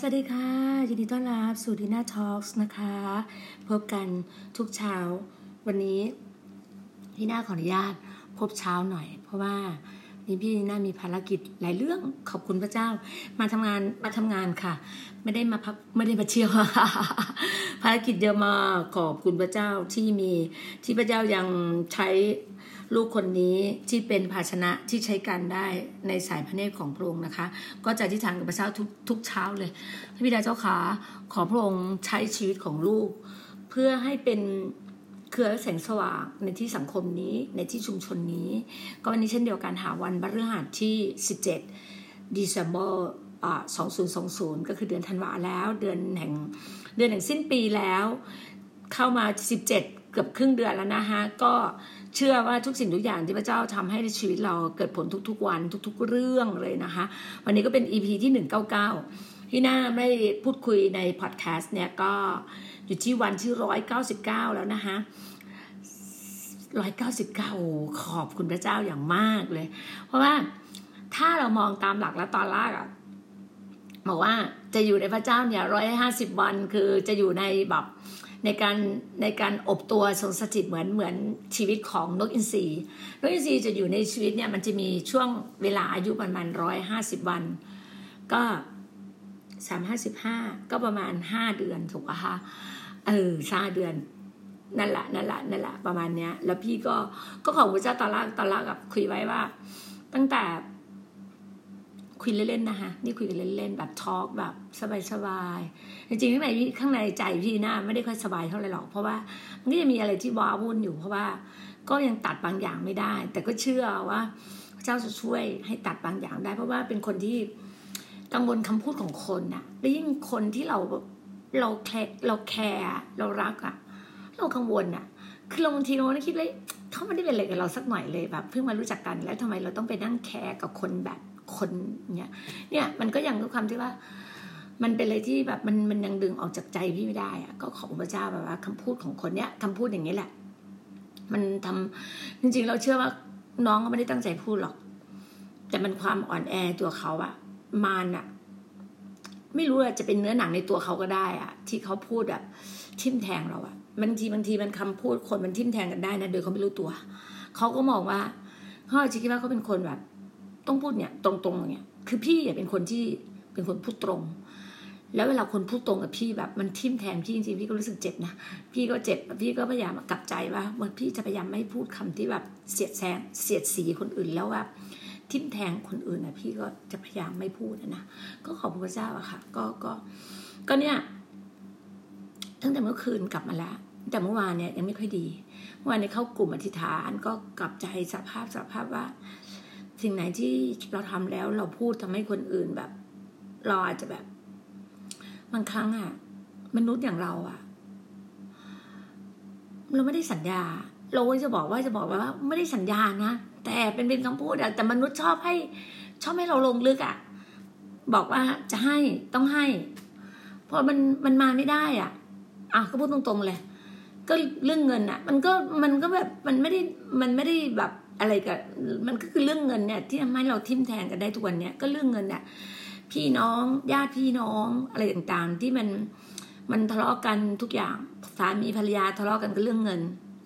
สวัสดีค่ะยินดีต้อนรับสู่ดีน่าทอล์กนะคะพบกันทุกเช้าวันนี้ดีน่าขออนุญาตพบเช้าหน่อยเพราะว่านี่พี่ดีน่ามีภารกิจหลายเรื่องขอบคุณพระเจ้ามาทำงานค่ะไม่ได้มาพักไม่ได้มาเที่ยวภารกิจเยอะมากขอบคุณพระเจ้าที่พระเจ้ายังใช้ลูกคนนี้ที่เป็นภาชนะที่ใช้การได้ในสายพระเนตรของพระองค์นะคะก็จะอธิษฐานกับพระเจ้าทุกเช้าเลยพระบิดาเจ้าขาขอพระองค์ใช้ชีวิตของลูกเพื่อให้เป็นเครือแสงสว่างในที่สังคมนี้ในที่ชุมชนนี้ก็วันนี้เช่นเดียวกันหาวันพฤหัสที่17 December 2020ก็คือเดือนธันวาแล้วเดือนแห่งสิ้นปีแล้วเข้ามา17เกือบครึ่งเดือนแล้วนะคะก็เชื่อว่าทุกสิ่งทุกอย่างที่พระเจ้าทำให้ในชีวิตเราเกิดผลทุกๆวันทุกๆเรื่องเลยนะคะวันนี้ก็เป็น EP ที่199ที่น่าไม่พูดคุยในพอดแคสต์เนี่ยก็อยู่ที่วันที่199แล้วนะคะ199ขอบคุณพระเจ้าอย่างมากเลยเพราะว่าถ้าเรามองตามหลักและตอนแรกอะบอกว่าจะอยู่ในพระเจ้าเนี่ย150วันคือจะอยู่ในแบบในการอบตัวทรงสถิตเหมือนชีวิตของนกอินทรีจะอยู่ในชีวิตเนี่ยมันจะมีช่วงเวลาอายุประมาณ150วันก็355ก็ประมาณ5เดือนถูกป่ะคะ5เดือนนั่นแหละประมาณเนี้ยแล้วพี่ก็ขอบพระเจ้าตอนแรกกับคุยไว้ว่าตั้งแต่คุยเล่นๆนะคะนี่คุยกันเล่นๆแบบทอล์กแบบสบายๆจริงๆข้างในใจพี่น่าไม่ได้ค่อยสบายเท่าไหร่หรอกเพราะว่ามันก็จะมีอะไรที่ว้าวุ่นอยู่เพราะว่าก็ยังตัดบางอย่างไม่ได้แต่ก็เชื่อว่าพระเจ้าจะช่วยให้ตัดบางอย่างได้เพราะว่าเป็นคนที่กังวลคำพูดของคนน่ะและยิ่งคนที่เราแคร์เรารักอ่ะเรากังวลอ่ะคือเราบางทีเราคิดเลยเขาไม่ได้เป็นอะไรกับเราสักหน่อยเลยแบบเพิ่งมารู้จักกันแล้วทำไมเราต้องไปนั่งแคร์กับคนแบบคนเนี่ยมันก็ยังด้วยความที่ว่ามันเป็นอะไรที่แบบมันยังดึงออกจากใจพี่ไม่ได้อะก็ขอบพระเจ้าแบบว่าคำพูดของคนเนี้ยคำพูดอย่างนี้แหละมันทำจริงๆเราเชื่อว่าน้องก็ไม่ได้ตั้งใจพูดหรอกแต่มันความอ่อนแอตัวเขาอะมารอะไม่รู้อะจะเป็นเนื้อหนังในตัวเขาก็ได้อะที่เขาพูดแบบทิ่มแทงเราอะบางทีมันคำพูดคนมันทิ่มแทงกันได้นะโดยเขาไม่รู้ตัวเขาก็มองว่าเขาอาจจะคิดว่าเขาเป็นคนแบบต้องพูดเนี่ยตรงๆอย่างเงี้ยคือพี่เนี่ยเป็นคนพูดตรงแล้วเวลาคนพูดตรงกับพี่แบบมันทิ่มแทงพี่จริงๆพี่ก็รู้สึกเจ็บนะพี่ก็เจ็บพี่ก็พยายามกลับใจว่าเมื่อพี่จะพยายามไม่พูดคำที่แบบเสียดสีคนอื่นแล้วแบบทิ่มแทงคนอื่นนะพี่ก็จะพยายามไม่พูดนะก็ขอบพระเจ้าอะค่ะก็เนี่ยตั้งแต่เมื่อคืนกลับมาแล้วแต่เมื่อวานเนี่ยยังไม่ค่อยดีเมื่อวานเนี่ยเข้ากลุ่มอธิษฐานก็กลับใจสภาพว่าสิ่งไหนที่เราทำแล้วเราพูดทำให้คนอื่นแบบเราอาจจะแบบบางครั้งอ่ะมนุษย์อย่างเราอ่ะเราไม่ได้สัญญาเราจะบอกว่าไม่ได้สัญญานะแต่เป็นคำพูดแต่มนุษย์ชอบให้เราลงลึกอ่ะบอกว่าจะให้ต้องให้เพราะมันมาไม่ได้อ่ะก็พูดตรงๆเลยก็เรื่องเงินอ่ะมันก็แบบมันไม่ได้แบบอะไรกับมันก็คือเรื่องเงินเนี่ยที่ทำให้เราทิ่มแทงกันได้ทุกวันเนี่ยก็เรื่องเงินเนี่ยพี่น้องญาติพี่น้องอะไรต่างๆที่มันทะเลาะกันทุกอย่างสามีภรรยาทะเลาะกันก็เรื่องเงิน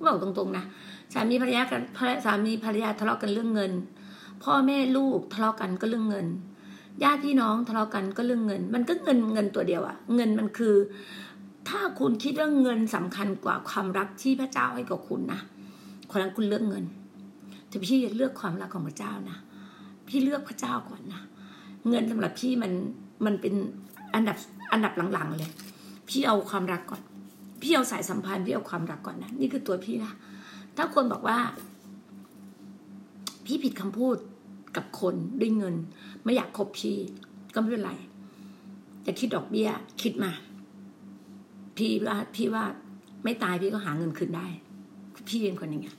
บอกตรงๆนะสามีภรรยาทะเลาะกันเรื่องเงินพ่อแม่ลูกทะเลาะกันก็เรื่องเงินญาติพี่น้องทะเลาะกันก็เรื่องเงินมันก็เงินตัวเดียวอะเงินมันคือถ้าคุณคิดว่าเงินสำคัญกว่าความรักที่พระเจ้าให้กับคุณนะคนนั้นคุณเลือกเงินแต่พี่เลือกความรักของพระเจ้านะพี่เลือกพระเจ้าก่อนนะเงินสำหรับพี่มันเป็นอันดับหลังๆเลยพี่เอาความรักก่อนพี่เอาสายสัมพันธ์พี่เอาความรักก่อนนะนี่คือตัวพี่นะถ้าคนบอกว่าพี่ผิดคำพูดกับคนด้วยเงินไม่อยากคบพี่ก็ไม่เป็นไรจะคิดดอกเบี้ยคิดมาพี่ว่าไม่ตายพี่ก็หาเงินคืนได้พี่เป็นคนอย่างเงี้ย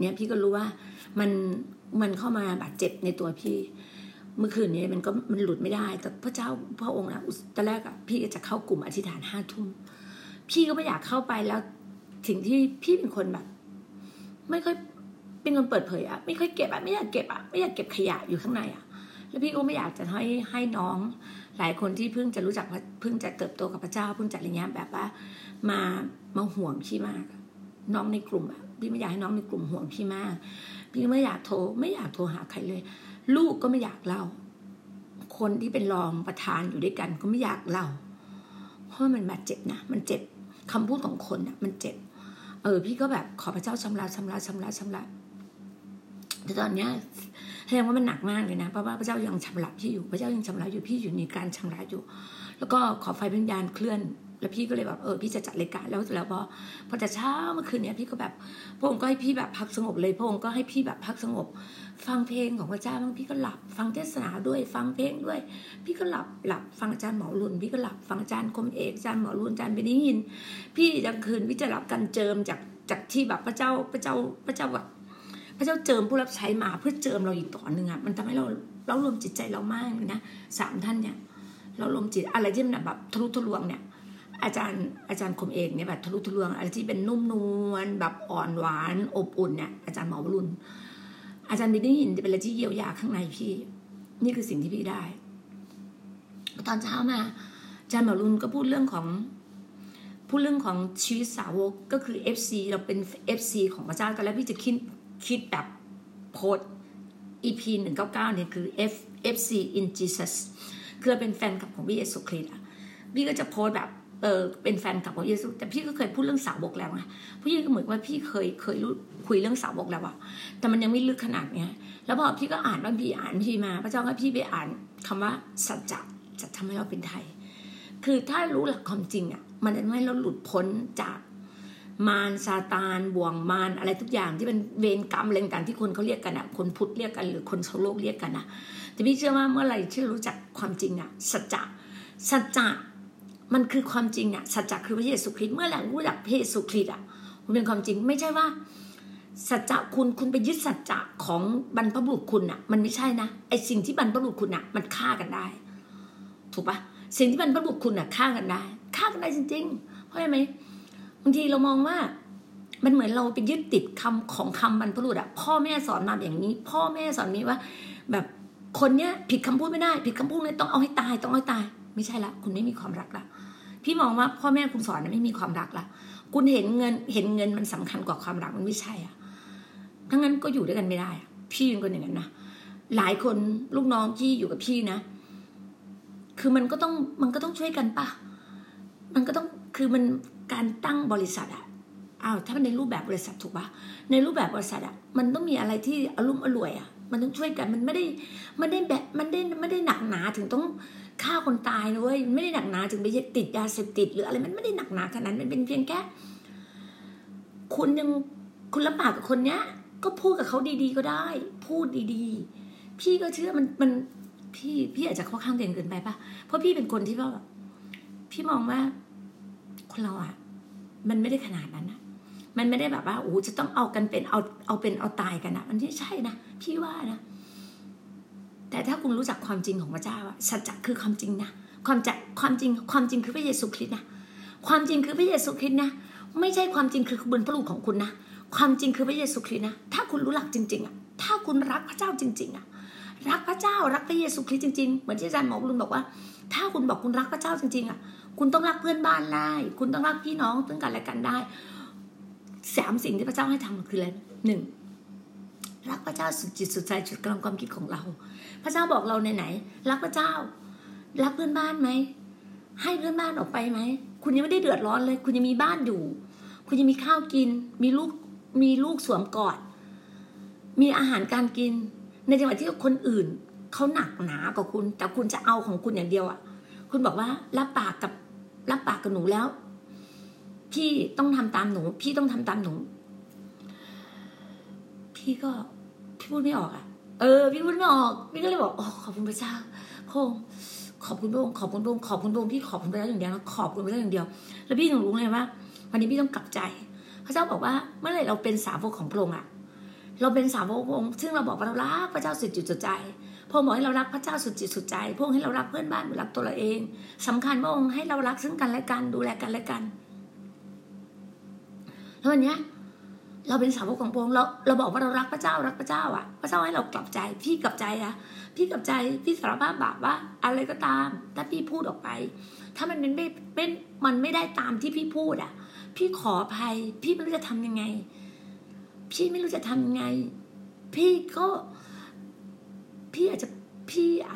เนี่ยพี่ก็รู้ว่ามันเข้ามาบาดเจ็บในตัวพี่เมื่อคืนนี้มันหลุดไม่ได้แต่พระเจ้าพระองค์นะตอนแรกอะพี่จะเข้ากลุ่มอธิษฐาน 5 ทุ่มพี่ก็ไม่อยากเข้าไปแล้วถึงที่พี่เป็นคนแบบไม่ค่อยเป็นคนเปิดเผยอะไม่ค่อยเก็บอะไม่อยากเก็บขยะอยู่ข้างในอะ แล้วพี่อู้ไม่อยากจะให้น้องหลายคนที่เพิ่งจะรู้จักเพิ่งจะเติบโตกับพระเจ้าเพิ่งจะอะไรเงี้ยแบบว่ามาห่วงพี่มากน้องในกลุ่มพี่ไม่อยากให้น้องในกลุ่มห่วงพี่มากพี่ไม่อยากโทรหาใครเลยลูกก็ไม่อยากเล่าคนที่เป็นรองประธานอยู่ด้วยกันก็ไม่อยากเล่าเพราะมันเจ็บนะมันเจ็บคำพูดของคนนะมันเจ็บพี่ก็แบบขอพระเจ้าชำระแต่ตอนเนี้ยแสดงว่ามันหนักมากเลยนะเพราะว่าพระเจ้ายังชำระพี่อยู่พระเจ้ายังชำระอยู่พี่อยู่ในการชำระอยู่แล้วก็ขอไฟวิญญาณเคลื่อนแล้วพี่ก็เลยแบบพี่จะจัดรายการแล้วพอจะเช้าเมื่อคืนเนี้ยพี่ก็แบบพระองค์ก็ให้พี่แบบพักสงบเลยพระองค์ก็ให้พี่แบบพักสงบฟังเพลงของพระเจ้าบางพี่ก็หลับฟังเทศนาด้วยฟังเพลงด้วยพี่ก็หลับฟังอาจารย์หมอรุ่นพี่ก็หลับฟังอาจารย์คมเอกอาจารย์หมอรุ่นอาจารย์ไปได้ยินพี่กลางคืนพี่จะรับการเจิมจากที่แบบพระเจ้าแบบพระเจ้าเจิมผู้รับใช้มาเพื่อเจิมเราอีกต่อหนึ่งอ่ะมันทำให้เรารวมจิตใจเรามากเลยนะสามท่านเนี่ยเรารวมจิตอะไรที่มันแบบทะลุทะลวงเนี่ยอาจารย์คมเอกเนี่ยแบบทะลุทะลวงอะไรที่เป็นนุ่มนวลแบบอ่อนหวานอบอุ่นเนี่ยอาจารย์หมอวรุณอาจารย์บินยินจะเป็นอะไรที่เยียวยาข้างในพี่นี่คือสิ่งที่พี่ได้ตอนเช้ามาอาจารย์หมอวรุณก็พูดเรื่องของชีวิตสาวกก็คือ FC เราเป็น FC ของพระเจ้ากันแล้วพี่จะคิดแบบโพส EP 199เนี่ยคือ FC in Jesus คือเราเป็นแฟนคลับของพระเยซูคริสต์อ่ะพี่ก็จะโพสแบบเป็นแฟนคลับของพระเยซูแต่พี่ก็เคยพูดเรื่องสาวกแล้วไงพี่ก็เหมือนว่าพี่เคยคุยเรื่องสาวกแล้วอะแต่มันยังไม่ลึกขนาดเนี้ยแล้วพอพี่ก็อ่านพี่มาพระเจ้าก็พี่ไปอ่านคำว่าสัจจะจะทำให้เราเป็นไทยคือถ้ารู้หลักความจริงอะมันจะทำให้เราหลุดพ้นจากมารซาตานบ่วงมารอะไรทุกอย่างที่เป็นเวรกรรมอะไรต่างๆที่คนเขาเรียกกันอ่ะคนพุทธเรียกกันหรือคนชาวโลกเรียกกันนะแต่พี่เชื่อว่าเมื่อไหร่ที่รู้จักความจริงอ่ะสัจจะมันคือความจริงอ่ะสัจจะคือพระเยซูคริสต์เมื่อไหร่รู้จักพระเยซูคริสต์อ่ะมันเป็นความจริงไม่ใช่ว่าสัจจะคุณไปยึดสัจจะของบรรพบุรุษคุณอ่ะมันไม่ใช่นะไอสิ่งที่บรรพบุรุษคุณอ่ะมันฆ่ากันได้ถูกปะสิ่งที่บรรพบุรุษคุณอ่ะฆ่ากันได้จริงๆเพราะอะไรบางทีเรามองว่ามันเหมือนเราไปยึดติดคำของคำบรรพบุรุษอะพ่อแม่สอนมาอย่างนี้พ่อแม่สอนนี้ว่าแบบคนเนี้ยผิดคำพูดไม่ได้ผิดคำพูดเลยต้องเอาให้ตายไม่ใช่ละคุณไม่มีความรักละพี่มองว่าพ่อแม่คุณสอนนะไม่มีความรักละคุณเห็นเงินมันสำคัญกว่าความรักมันไม่ใช่อะทั้งนั้นก็อยู่ด้วยกันไม่ได้อะพี่เป็นคนอย่างนั้นนะหลายคนลูกน้องที่อยู่กับพี่นะคือมันก็ต้องช่วยกันป่ะมันก็ต้องคือมันการตั้งบริษัทอะถ้ามันในรูปแบบบริษัทถูกปะในรูปแบบบริษัทอะมันต้องมีอะไรที่อลุ่มอร่วยอะมันต้องช่วยกันมันไม่ได้หนักหนาถึงต้องฆ่าคนตายนะเว้ยไม่ได้หนักหนาถึงไปติดยาเสพติดหรืออะไรมันไม่ได้หนักหนาขนาดนั้นมันเป็นเพียงแค่คุณลำบากกับคนเนี้ยก็พูดกับเขาดีๆก็ได้พูดดีๆพี่ก็เชื่อมันพี่อาจจะเข้าข้างตัวเองเกินไปปะเพราะพี่เป็นคนที่ว่าพี่มองว่าคนเราอ่ะมันไม่ได้ขนาดนั้นนะมันไม่ได้แบบว่าโอ้จะต้องเอากันเป็นเอาตายกันนะมันไม่ใช่นะพี่ว่านะแต่ถ้าคุณรู้จักความจริงของพระเจ้าอะสัจจะคือความจริงนะความจริงคือพระเยซูคริสต์นะความจริงคือพระเยซูคริสต์นะไม่ใช่ความจริงคือบรรพบุรุษของคุณนะความจริงคือพระเยซูคริสต์นะถ้าคุณรู้หลักจริงๆอะถ้าคุณรักพระเจ้าจริงๆอะรักพระเจ้ารักพระเยซูคริสต์จริงๆเหมือนที่อาจารย์หมอบุญบอกว่าถ้าคุณบอกคุณรักพระเจ้าจริงๆอะคุณต้องรักเพื่อนบ้านได้คุณต้องรักพี่น้องซึ่งกันและกันได้3 สิ่งที่พระเจ้าให้ทำคืออะไร 1. รักพระเจ้าสุดจิตสุดใจสุดกำลังความคิดของเราพระเจ้าบอกเราไหนๆรักพระเจ้ารักเพื่อนบ้านไหมให้เพื่อนบ้านออกไปไหมคุณยังไม่ได้เดือดร้อนเลยคุณยังมีบ้านอยู่คุณยังมีข้าวกินมีลูกสวมกอดมีอาหารการกินในจังหวะที่คนอื่นเขาหนักหนากว่าคุณแต่คุณจะเอาของคุณอย่างเดียวอ่ะคุณบอกว่ารับปากกับหนูแล้วพี่ต้องทำตามหนูพี่ก็พี่พูดไม่ออกอ่ะพี่พูดไม่ออกพี่ก็เลยบอกขอบคุณพระเจ้าพระองค์ขอบคุณพระองค์พี่ขอบคุณพระเจ้าอย่างเดียวนะขอบคุณพระเจ้าอย่างเดียวแล้วพี่ถึงรู้เลยว่าวันนี้พี่ต้องกลับใจพระเจ้าบอกว่าเมื่อไหร่เราเป็นสาวกของพระองค์อ่ะเราเป็นสาวกพระองค์ซึ่งเราบอกว่าเรารักพระเจ้าสุดจิตสุดใจพระองค์บอกให้เรารักพระเจ้าสุดจิตสุดใจพระองค์ให้เรารักเพื่อนบ้านรักตัวเราเองสำคัญพระองค์ให้เรารักซึ่งกันและกันดูแลกันและกันแล้ววันนี้ เราเป็นสาวกของพระองค์เราบอกว่าเรารักพระเจ้ารักพระเจ้าอ่ะพระเจ้าให้เรากลับใจพี่กลับใจนะพี่กลับใจพี่สารภาพบาปว่าอะไรก็ตามถ้าพี่พูดออกไปถ้ามันเป็นมันไม่ได้ตามที่พี่พูดอ่ะพี่ขออภัยพี่ไม่รู้จะทำยังไงพี่ไม่รู้จะทำยังไงพี่อ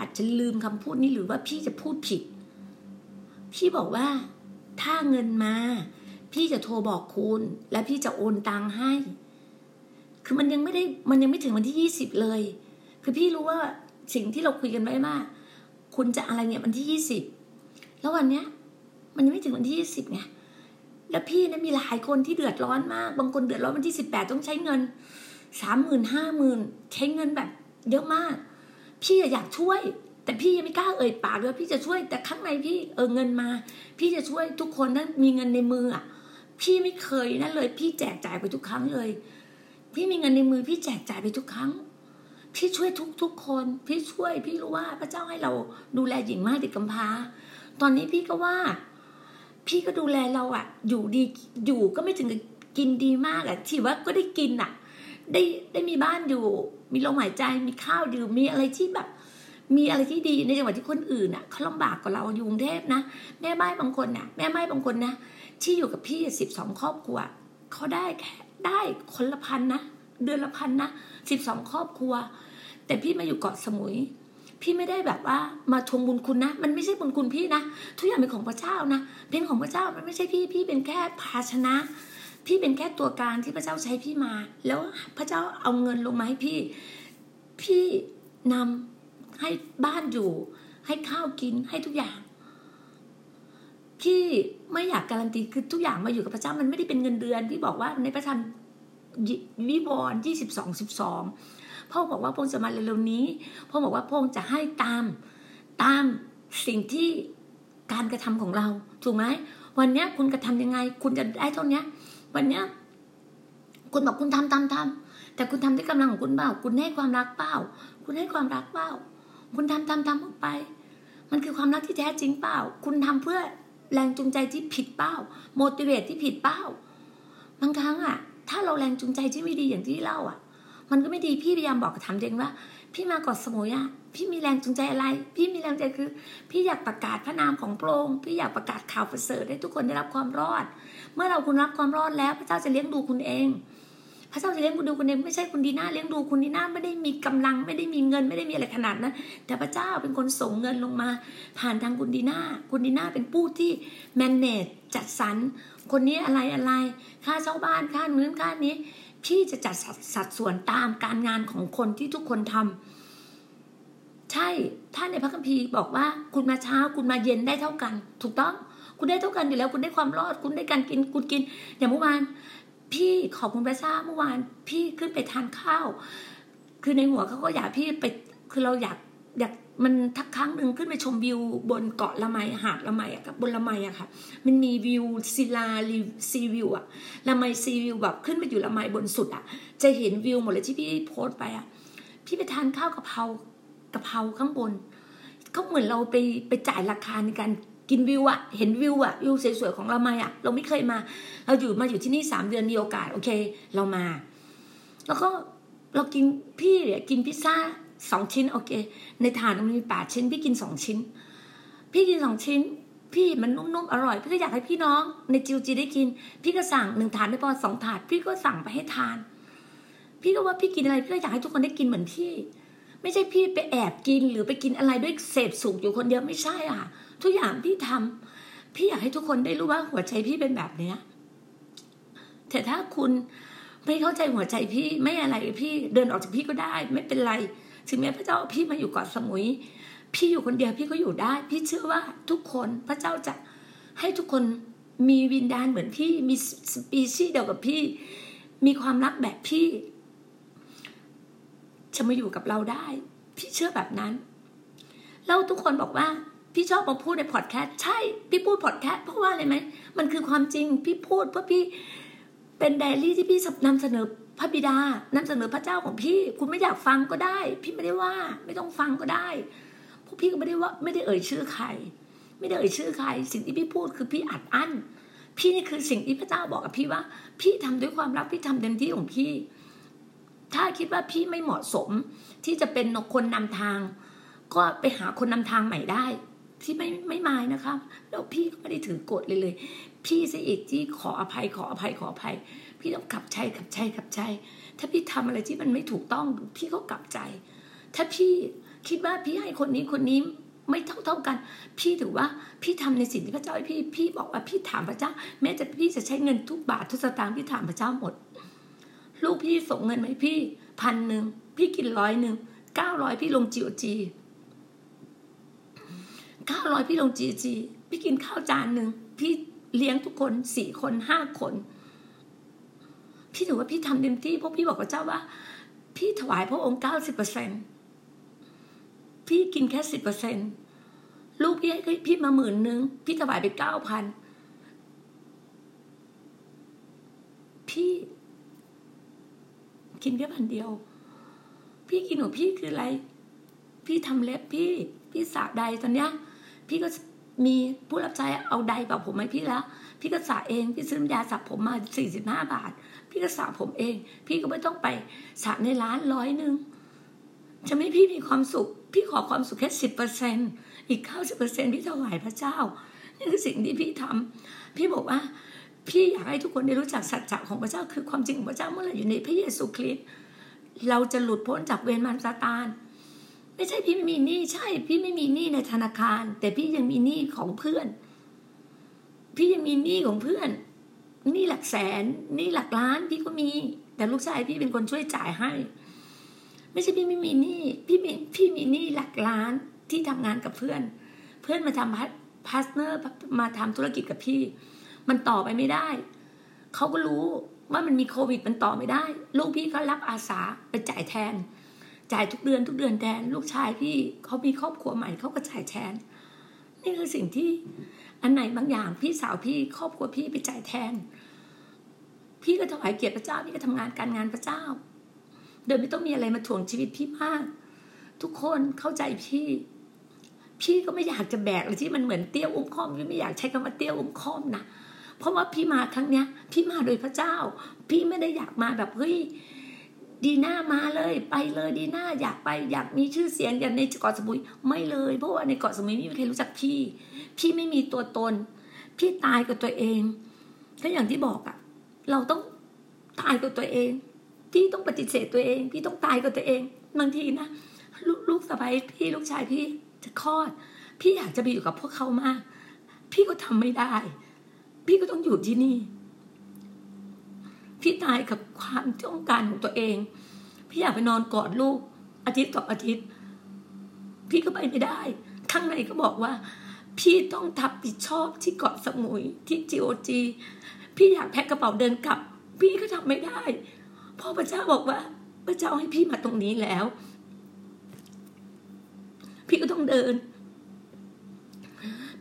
าจจะลืมคำพูดนี้หรือว่าพี่จะพูดผิดพี่บอกว่าถ้าเงินมาพี่จะโทรบอกคุณและพี่จะโอนตังค์ให้คือมันยังไม่ถึงวันที่20เลยคือพี่รู้ว่าสิ่งที่เราคุยกันไว้มากคุณจะอะไรเนี่ยวันที่20แล้ววันเนี้ยมันยังไม่ถึงวันที่20ไงแล้วพี่นะมีหลายคนที่เดือดร้อนมากบางคนเดือดร้อนวันที่18ต้องใช้เงิน 30,000 50,000 ใช้เงินแบบเยอะมากพี่อยากช่วยแต่พี่ยังไม่กล้าเอ่ยปากเลยพี่จะช่วยแต่ข้างในพี่เงินมาพี่จะช่วยทุกคนถ้ามีเงินในมืออ่ะพี่ไม่เคยนั่นเลยพี่แจกจ่ายไปทุกครั้งเลยพี่มีเงินในมือพี่แจกจ่ายไปทุกครั้งพี่ช่วยทุกคนพี่ช่วยพี่รู้ว่าพระเจ้าให้เราดูแลหญิงม่ายติดกำพร้าตอนนี้พี่ก็ว่าพี่ก็ดูแลเราอ่ะอยู่ดีอยู่ก็ไม่ถึงกับกินดีมากอ่ะที่ว่าก็ได้กินอ่ะได้มีบ้านอยู่มีลมหายใจมีข้าวดื่มมีอะไรที่แบบมีอะไรที่ดีในจังหวัดที่คนอื่นน่ะเขาลำบากกว่าเราอยู่กรุงเทพนะแม่ไม้บางคนนะที่อยู่กับพี่12ครอบครัวเขาได้แค่ได้คนละพันนะเดือนละพันนะ12ครอบครัวแต่พี่มาอยู่เกาะสมุยพี่ไม่ได้แบบว่ามาทวงบุญคุณนะมันไม่ใช่บุญคุณพี่นะทุกอย่างเป็นของพระเจ้านะเป็นของพระเจ้ามันไม่ใช่พี่เป็นแค่ภาชนะพี่เป็นแค่ตัวกลางที่พระเจ้าใช้พี่มาแล้วพระเจ้าเอาเงินลงมาให้พี่นำให้บ้านอยู่ให้ข้าวกินให้ทุกอย่างพี่ไม่อยากการันตีคือทุกอย่างมาอยู่กับพระเจ้ามันไม่ได้เป็นเงินเดือนพี่บอกว่าในพระธรรมวิวรณ์ 22:12 พระองค์บอกว่าพระองค์จะมาเร็วๆนี้พระองค์บอกว่าพระองค์จะให้ตามสิ่งที่การกระทำของเราถูกไหมวันนี้คุณกระทำยังไงคุณจะได้เท่านี้วันนี้คุณบอกคุณทำแต่คุณทำด้วยกำลังของคุณเปล่าคุณให้ความรักเปล่าคุณให้ความรักเปล่าคุณทำออกไปมันคือความรักที่แท้จริงเปล่าคุณทำเพื่อแรงจูงใจที่ผิดเปล่า motivate ที่ผิดเปล่าบางครั้งอ่ะถ้าเราแรงจูงใจที่ไม่ดีอย่างที่เล่าอ่ะมันก็ไม่ดีพี่พยายามบอกกับถามเองว่าพี่มาเกาะสมุยอ่ะพี่มีแรงจูงใจอะไรพี่มีแรงใจคือพี่อยากประกาศพระนามของพระองค์พี่อยากประกาศข่าวประเสริฐให้ทุกคนได้รับความรอดเมื่อเราคุณรับความรอดแล้วพระเจ้าจะเลี้ยงดูคุณเองพระเจ้าจะเลี้ยงดูคุณเองไม่ใช่คุณดีน่าเลี้ยงดูคุณดีน่าไม่ได้มีกำลังไม่ได้มีเงินไม่ได้มีอะไรขนาดนั้นแต่พระเจ้าเป็นคนส่งเงินลงมาผ่านทางคุณดีน่าคุณดีน่าเป็นผู้ที่ manage จัดสรรคนนี้อะไรค่าเช่าบ้านค่าเงินค่านี้พี่จะจัดสัดส่วนตามการงานของคนที่ทุกคนทำใช่ท่านในพระคัมภีร์บอกว่าคุณมาเช้าคุณมาเย็นได้เท่ากันถูกต้องคุณได้เท่ากันอยู่แล้วคุณได้ความรอดคุณได้การกินคุณกินอย่างเมื่อวานพี่ขอบคุณพระเจ้าเมื่อวานพี่ขึ้นไปทานข้าวคือในหัวเขาก็อยากพี่ไปคือเราอยากมันทักครั้งหนึ่งขึ้นไปชมวิวบนเกาะละไมหาดละไมอะกับบนละไมอะค่ะมันมีวิวศิลาซีวิวอะละไมซีวิวแบบขึ้นไปอยู่ละไมบนสุดอะจะเห็นวิวหมดเลยที่พี่โพสไปอะพี่ไปทานข้าวกะเพราข้างบนเขาเหมือนเราไปจ่ายราคาในการกินวิวอะเห็นวิวอะวิวสวยๆของเรามาอะเราไม่เคยมาเราอยู่มาอยู่ที่นี่3เดือนมีโอกาสโอเคเรามาแล้วก็เรากินพี่เนี่ยกินพิซซ่า2ชิ้นโอเคในถาดมันมี8ชิ้นพี่กิน2ชิ้นพี่กิน2ชิ้นพี่มันนุ่มๆอร่อยพี่ก็อยากให้พี่น้องในจิวจีได้กินพี่ก็สั่ง1ถาดไม่พอ2ถาดพี่ก็สั่งไปให้ทานพี่ก็ว่าพี่กินอะไรพี่ก็อยากให้ทุกคนได้กินเหมือนพี่ไม่ใช่พี่ไปแอบกินหรือไปกินอะไรด้วยเสพสุขอยู่คนเดียวไม่ใช่อ่ะทุกอย่างพี่ทำพี่อยากให้ทุกคนได้รู้ว่าหัวใจพี่เป็นแบบเนี้ยแต่ถ้าคุณไม่เข้าใจหัวใจพี่ไม่อะไรพี่เดินออกจากพี่ก็ได้ไม่เป็นไรถึงแม้พระเจ้าพี่มาอยู่เกาะสมุยพี่อยู่คนเดียวพี่ก็อยู่ได้พี่เชื่อว่าทุกคนพระเจ้าจะให้ทุกคนมีวิญญาณเหมือนพี่มีสปีชีส์เดียวกับพี่มีความรักแบบพี่จะมาอยู่กับเราได้พี่เชื่อแบบนั้นแล้วทุกคนบอกว่าพี่ชอบมาพูดในพอดแคสต์ใช่พี่พูดพอดแคสต์เพราะว่าอะไรไหมมันคือความจริงพี่พูดเพราะพี่เป็นไดอารี่ที่พี่นำเสนอพระบิดานำเสนอพระเจ้าของพี่คุณไม่อยากฟังก็ได้พี่ไม่ได้ว่าไม่ต้องฟังก็ได้พวกพี่ก็ไม่ได้ว่าไม่ได้เอ่ยชื่อใครสิ่งที่พี่พูดคือพี่อัดอั้น พี่นี่คือสิ่งที่พระเจ้าบอกกับพี่ว่าพี่ทำด้วยความรักพี่ทำเต็มที่ของพี่ถ้าคิดว่าพี่ไม่เหมาะสมที่จะเป็นคนนำทางก็ไปหาคนนำทางใหม่ได้ที่ไม่มายนะคะแล้วพี่ก็ไม่ได้ถือกฎเลยพี่ซะอีกที่ขออภัยพี่ต้องกลับใจถ้าพี่ทำอะไรที่มันไม่ถูกต้องพี่ก็กลับใจถ้าพี่คิดว่าพี่ให้คนนี้ไม่เท่ากันพี่ถือว่าพี่ทำในสิ่งที่พระเจ้าให้พี่บอกว่าพี่ถามพระเจ้าแม้จะพี่จะใช้เงินทุกบาททุกสตางค์พี่ถามพระเจ้าหมดลูกพี่ส่งเงินไหมพี่ 1,000 พี่กิน100 900พี่ลง GOG 900พี่ลง GOG พี่กินข้าวจานนึงพี่เลี้ยงทุกคน4คน5คนพี่ถือว่าพี่ทำเต็มที่เพราะพี่บอกกับเจ้าว่าพี่ถวายพระองค์ 90% พี่กินแค่ 10% ลูกพี่ให้พี่มา 10,000 พี่ถวายไป 9,000 พี่กินแค่พันเดียวพี่กินของพี่คืออะไรพี่ทำเล็บพี่สระไดตอนเนี้ยพี่ก็มีผู้รับใช้เอาไดแบบผมให้พี่แล้วพี่ก็สระเองพี่ซื้อน้ำยาสระผมมา45 บาทพี่ก็สระผมเองพี่ก็ไม่ต้องไปสระในร้าน100จะไม่พี่มีความสุขพี่ขอความสุขแค่ 10% อีก 90% พี่ถวายพระเจ้านี่คือสิ่งที่พี่ทำพี่บอกว่าพี่อยากให้ทุกคนได้รู้จักสัจจะของพระเจ้าคือความจริงของพระเจ้าเมื่อเราอยู่ในพระเยซูคริสต์เราจะหลุดพ้นจากเวรมารซาตานไม่ใช่พี่ไม่มีหนี้ใช่พี่ไม่มีหนี้ในธนาคารแต่พี่ยังมีหนี้ของเพื่อนพี่ยังมีหนี้ของเพื่อนหนี้หลักแสนหนี้หลักล้านพี่ก็มีแต่ลูกชายพี่เป็นคนช่วยจ่ายให้ไม่ใช่พี่ไม่มีหนี้พี่มีหนี้หลักล้านที่ทำงานกับเพื่อนมาทำพาร์ทเนอร์มาทำธุรกิจกับพี่มันต่อไปไม่ได้เขาก็รู้ว่ามันมีโควิดมันต่อไม่ได้ลูกพี่ก็รับอาสาไปจ่ายแทนจ่ายทุกเดือนแทนลูกชายพี่เขามีครอบครัวใหม่เขาก็จ่ายแทนนี่คือสิ่งที่อันไหนบางอย่างพี่สาวพี่ครอบครัวพี่ไปจ่ายแทนพี่ก็ถวายเกียรติพระเจ้าพี่ก็ทำงานการงานพระเจ้าโดยไม่ต้องมีอะไรมาถ่วงชีวิตพี่มากทุกคนเข้าใจพี่ก็ไม่อยากจะแบกอะไรที่มันเหมือนเตี้ยอุ้มค้อมพี่ไม่อยากใช้คำว่าเตี้ยอุ้มค้อมนะเพราะว่าพี่มาครั้งเนี้ยพี่มาโดยพระเจ้าพี่ไม่ได้อยากมาแบบเฮ้ยดีหน้ามาเลยไปเลยดีหน้าอยากไปอยากมีชื่อเสียงอย่างในเกาะสมุยไม่เลยเพราะว่าในเกาะสมุยไม่มีใครรู้จักพี่ไม่มีตัวตนพี่ตายกับตัวเองก็อย่างที่บอกอะเราต้องตายกับตัวเองพี่ต้องปฏิเสธตัวเองพี่ต้องตายกับตัวเองบางทีนะลูกสะใภ้พี่ลูกชายพี่จะคลอดพี่อยากจะไปอยู่กับพวกเขามากพี่ก็ทำไม่ได้พี่ก็ต้องอยู่ที่นี่พี่ตายกับความต้องการของตัวเองพี่อยากไปนอนกอดลูกอาทิตย์ต่ออาทิตย์พี่ก็ไปไม่ได้ข้างในก็บอกว่าพี่ต้องรับผิดชอบที่เกาะสมุยที่จีโอจีพี่อยากแพ็คกระเป๋าเดินกลับพี่ก็ทำไม่ได้เพราะพระเจ้าบอกว่าพระเจ้าให้พี่มาตรงนี้แล้วพี่ก็ต้องเดิน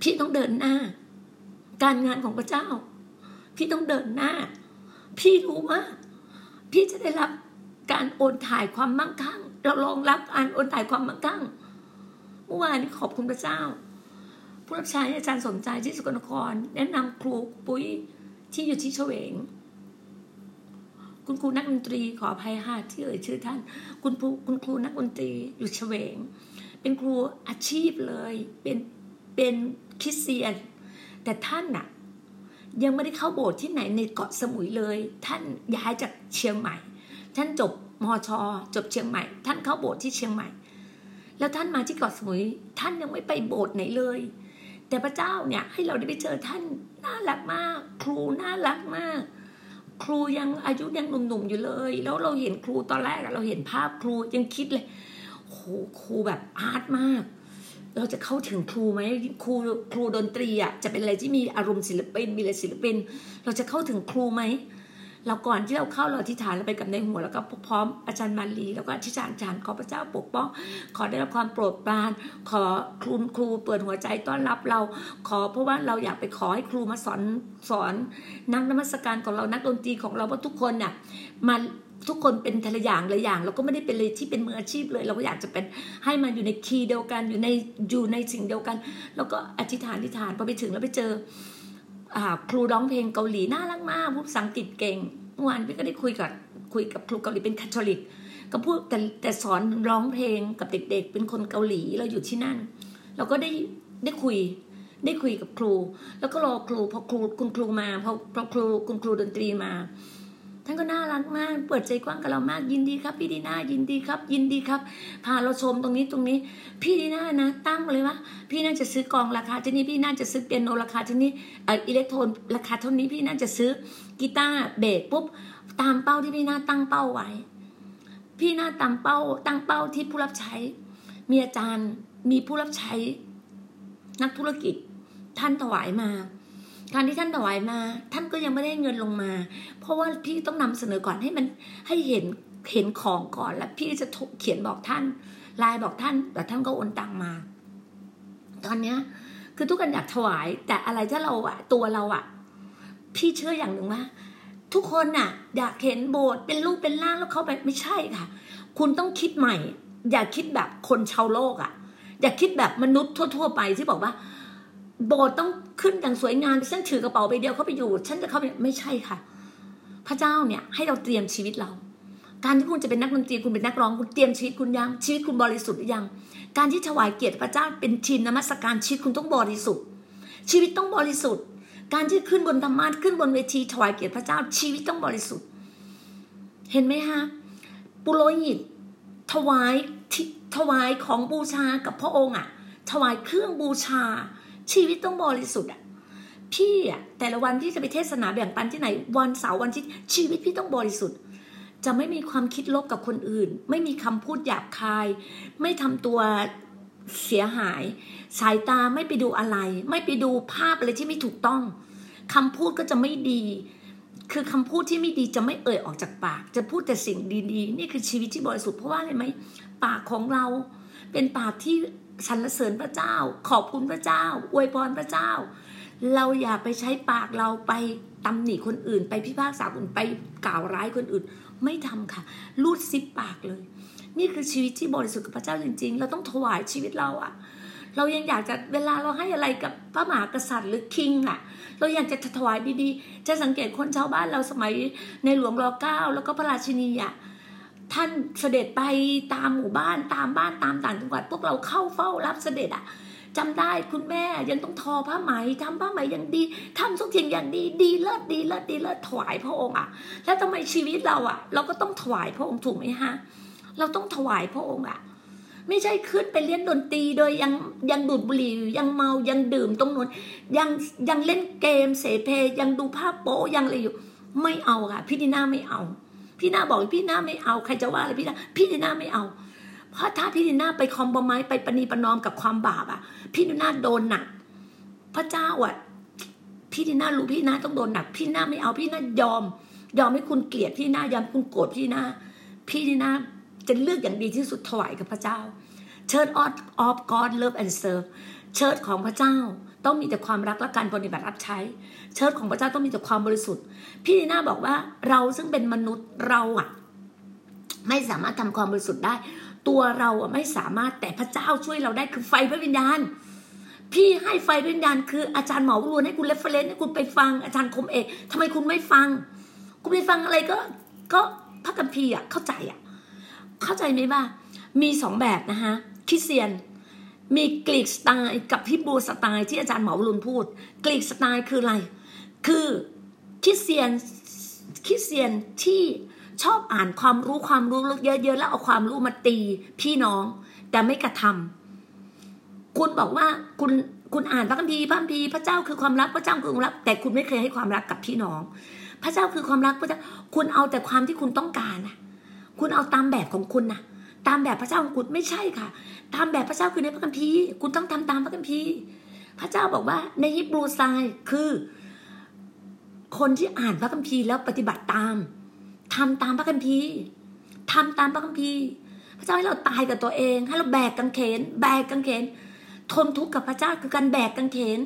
พี่ต้องเดินหน้าการงานของพระเจ้าพี่ต้องเดินหน้าพี่รู้ว่าพี่จะได้รับการโอนถ่ายความมั่งคั่งเราลองรับการโอนถ่ายความมั่งคั่งเมื่อวานขอบคุณพระเจ้าผู้รับใช้อาจารย์สมใจที่สุกรนครแนะนำครูปุ้ยที่อยู่ที่เฉวงคุณครูนักดนตรีขออภัยค่ะที่เอ่ยชื่อท่านคุณครูนักดนตรีอยู่เฉวงเป็นครูอาชีพเลยเป็นคริสเตียนแต่ท่านน่ะยังไม่ได้เข้าโบสถ์ที่ไหนในเกาะสมุยเลยท่านย้ายจากเชียงใหม่ท่านจบมช.จบเชียงใหม่ท่านเข้าโบสถ์ที่เชียงใหม่แล้วท่านมาที่เกาะสมุยท่านยังไม่ไปโบสถ์ไหนเลยแต่พระเจ้าเนี่ยให้เราได้ไปเจอท่านน่ารักมากครูน่ารักมากครูยังอายุยังหนุ่มๆอยู่เลยแล้วเราเห็นครูตอนแรกเราเห็นภาพครูยังคิดเลยโหครูแบบอาร์ตมากเราจะเข้าถึงครูไหมครูดนตรีอ่ะจะเป็นอะไรที่มีอารมณ์ศิลปินมีอะไรศิลปินเราจะเข้าถึงครูไหมเราก่อนที่เราเข้าเราอธิษฐานเราไปกับในหัวแล้วก็พร้อมอาจารย์มาลีแล้วก็อธิษฐานอาจารย์ขอพระเจ้าปกป้องขอได้รับความโปรดปรานขอครูเปิดหัวใจต้อนรับเราขอเพราะว่าเราอยากไปขอให้ครูมาสอนนักนมัสการของเรานักดนตรีของเราเพราะทุกคนน่ะมาทุกคนเป็นแต่ละอย่างละอย่างเราก็ไม่ได้เป็นเลยที่เป็นมืออาชีพเลยเราก็อยากจะเป็นให้มันอยู่ในคีย์เดียวกันอยู่ในสิ่งเดียวกันแล้วก็อธิษฐานพอไปถึงแล้วไปเจอ ครูร้องเพลงเกาหลีน่ารักมากพูดภาษาอังกฤษเก่งเมื่อวานพี่ก็ได้คุยกับครูเกาหลีเป็นคาทอลิกก็พูดแต่สอนร้องเพลงกับเด็กๆเป็นคนเกาหลีเราอยู่ที่นั่นเราก็ได้คุยกับครูแล้วก็รอครูพอครูคุณครูมาพอครูคุณครูดนตรีมาท่านก็น่ารักมากเปิดใจกว้างกับเรามากยินดีครับพี่ดีน่ายินดีครับยินดีครับพาเราชมตรงนี้พี่ดีน่านะตั้งเลยว่าพี่น่าจะซื้อกองราคาเท่านี้พี่น่าจะซื้อเปียโนราคาเท่านี้อิเล็กโทรนราคาเท่านี้พี่น่าจะซื้อกีตาร์เบสปุ๊บตามเป้าที่พี่น่าตั้งเป้าไว้พี่น่าตั้งเป้าที่ผู้รับใช้มีอาจารย์มีผู้รับใช้นักธุรกิจท่านถวายมาการที่ท่านถวายมาท่านก็ยังไม่ได้เงินลงมาเพราะว่าพี่ต้องนำเสนอก่อนให้มันให้เห็นของก่อนแล้วพี่จะเขียนบอกท่านไลน์บอกท่านแต่ท่านก็โอนตังมาตอนเนี้ยคือทุกคนอยากถวายแต่อะไรที่เราอะตัวเราอะพี่เชื่ออย่างหนึ่งว่าทุกคนอะอยากเห็นโบสถ์เป็นรูปเป็นร่างแล้วเขาแบบไม่ใช่ค่ะคุณต้องคิดใหม่อย่าคิดแบบคนชาวโลกอะอย่าคิดแบบมนุษย์ทั่วๆไปที่บอกว่าโบสถ์ต้องขึ้นอย่างสวยงามฉันถือกระเป๋าไปเดียวเข้าไปอยู่ฉันจะเข้าไปไม่ใช่ค่ะพระเจ้าเนี่ยให้เราเตรียมชีวิตเราการที่คุณจะเป็นนักดนตรีคุณเป็นนักร้องคุณเตรียมชีวิตคุณยังชีวิตคุณบริสุทธิ์หรือยังการที่ถวายเกียรติพระเจ้าเป็นทีมนมัสการชีวิตคุณต้องบริสุทธิ์ชีวิตต้องบริสุทธิ์การที่ขึ้นบนธรรมะขึ้นบนเวทีถวายเกียรติพระเจ้าชีวิตต้องบริสุทธิ์เห็นไหมคะปุโรหิตถวายของบูชากับพระองค์อ่ะถวายเครื่องบูชาชีวิตต้องบริสุทธิ์อ่ะพี่อ่ะแต่ละวันที่จะไปเทศนาแบ่งปันที่ไหนวันเสาร์วันอาทิตย์ชีวิตพี่ต้องบริสุทธิ์จะไม่มีความคิดลบกับคนอื่นไม่มีคำพูดหยาบคายไม่ทำตัวเสียหายสายตาไม่ไปดูอะไรไม่ไปดูภาพอะไรที่ไม่ถูกต้องคำพูดก็จะไม่ดีคือคำพูดที่ไม่ดีจะไม่เอ่ยออกจากปากจะพูดแต่สิ่งดีๆนี่คือชีวิตที่บริสุทธิ์เพราะว่าอะไรไหมปากของเราเป็นปากที่สรรเสริญพระเจ้าขอบคุณพระเจ้าอวยพรพระเจ้าเราอย่าไปใช้ปากเราไปตำหนิคนอื่นไปพิพากษาคนไปกล่าวร้ายคนอื่นไม่ทำค่ะลูดซิปปากเลยนี่คือชีวิตที่บริสุทธิ์กับพระเจ้าจริงๆเราต้องถวายชีวิตเราอะเรายังอยากจะเวลาเราให้อะไรกับพระมหากษัตริย์หรือคิงอะเราอยากจะถวายดีๆจะสังเกตคนชาวบ้านเราสมัยในหลวงร.9แล้วก็พระราชินีอะท่านเสด็จไปตามหมู่บ้านตามต่างจังหวัดพวกเราเข้าเฝ้ารับเสด็จอ่ะจำได้คุณแม่ยังต้องทอผ้าไหมทำผ้าไหมอย่างดีทำทุกสิ่งอย่างดีดีเลิศดีเลิศดีเลิศถวายพระองค์อ่ะแล้วทำไมชีวิตเราอ่ะเราก็ต้องถวายพระองค์ถูกไหมฮะเราต้องถวายพระองค์อ่ะไม่ใช่ขึ้นไปเล่นดนตรีโดยยังดูดบุหรี่ยังเมายังดื่มตรงนู้นยังเล่นเกมเสเพยังดูภาพโป๊ยังอะไรอยู่ไม่เอาค่ะพี่ดีน่าไม่เอาพี่น่าบอกพี่น่าไม่เอาใครจะว่าอะไรพี่น่าไม่เอาเพราะถ้าพี่น่าไปคอมประไม้ไปปณีประนอมกับความบาปอ่ะพี่น่าโดนหนักพระเจ้าอ่ะพี่น่ารู้พี่น่าต้องโดนหนักพี่น่าไม่เอาพี่น่ายอมให้คุณเกลียดพี่น่ายอมคุณโกรธพี่น่าจะเลือกอย่างดีที่สุดถวายกับพระเจ้า Church of God Love and Serve เชิดของพระเจ้าต้องมีแต่ความรักและการปฏิบัติรับใช้เชิดของพระเจ้าต้องมีแต่ความบริสุทธิ์พี่ดีน่าบอกว่าเราซึ่งเป็นมนุษย์เราอะไม่สามารถทำความบริสุทธิ์ได้ตัวเราอะไม่สามารถแต่พระเจ้าช่วยเราได้คือไฟพระวิญญาณพี่ให้ไฟพระวิญญาณคืออาจารย์หมอวรุณให้คุณเรฟเฟอเรนซ์ให้คุณไปฟังอาจารย์คมเอกทำไมคุณไม่ฟังคุณไปฟังอะไรก็พระคัมภีร์อะเข้าใจไหมว่ามีสองแบบนะคะคริสเตียนมีกรีกสไตล์กับฮิบรูสไตล์ที่อาจารย์หมอวรุณพูดกรีกสไตล์คืออะไรคือคริสเตียนที่ชอบอ่านความรู้เยอะๆแล้วเอาความรู้มาตีพี่น้องแต่ไม่กระทำคุณบอกว่าคุณอ่านพระคัมภีร์พระเจ้าคือความรักพระเจ้าคือความรักแต่คุณไม่เคยให้ความรักกับพี่น้องพระเจ้าคือความรักพระเจ้าคุณเอาแต่ความที่คุณต้องการนะคุณเอาตามแบบของคุณนะตามแบบพระเจ้าของคุณไม่ใช่ค่ะตามแบบพระเจ้าคือในพระคัมภีร์คุณต้องทำตามพระคัมภีร์พระเจ้าบอกว่าในฮิบรูไซคือคนที่อ่านพระคัมภีร์แล้วปฏิบัติตามทำตามพระคัมภีร์ทำตามพระคัมภีร์พระเจ้าให้เราตายกับตัวเองให้เราแบกกางเขนทนทุกข์กับพระเจ้าคือการแบกกางเขน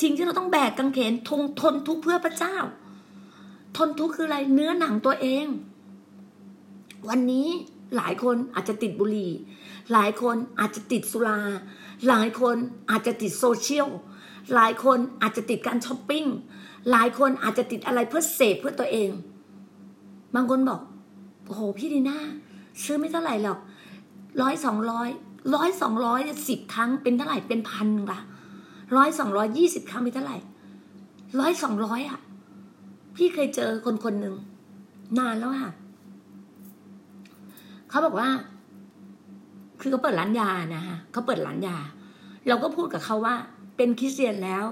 จริงที่เราต้องแบกกางเขนทนทุกข์เพื่อพระเจ้าทนทุกข์คืออะไรเนื้อหนังตัวเองวันนี้ หลายคนอาจจะติดบุหรี่หลายคนอาจจะติดสุราหลายคนอาจจะติดโซเชียลหลายคนอาจจะติดการช้อปปิ้งหลายคนอาจจะติดอะไรเพื่อเสพเพื่อตัวเองบางคนบอกโอ้โหพี่ดีน่าซื้อไม่เท่าไหร่หรอก100 200 100 20010ครั้งเป็นเท่าไหร่เป็นพันนึงละ100 200 20ครั้งเป็นเท่าไหร่100 200อ่ะพี่เคยเจอคนๆนึงนานแล้วค่ะเขาบอกว่าคือเขาเปิดร้านยานะฮะเขาเปิดร้านยาเราก็พูดกับเขาว่าเป็นคริสเตียนแล้ว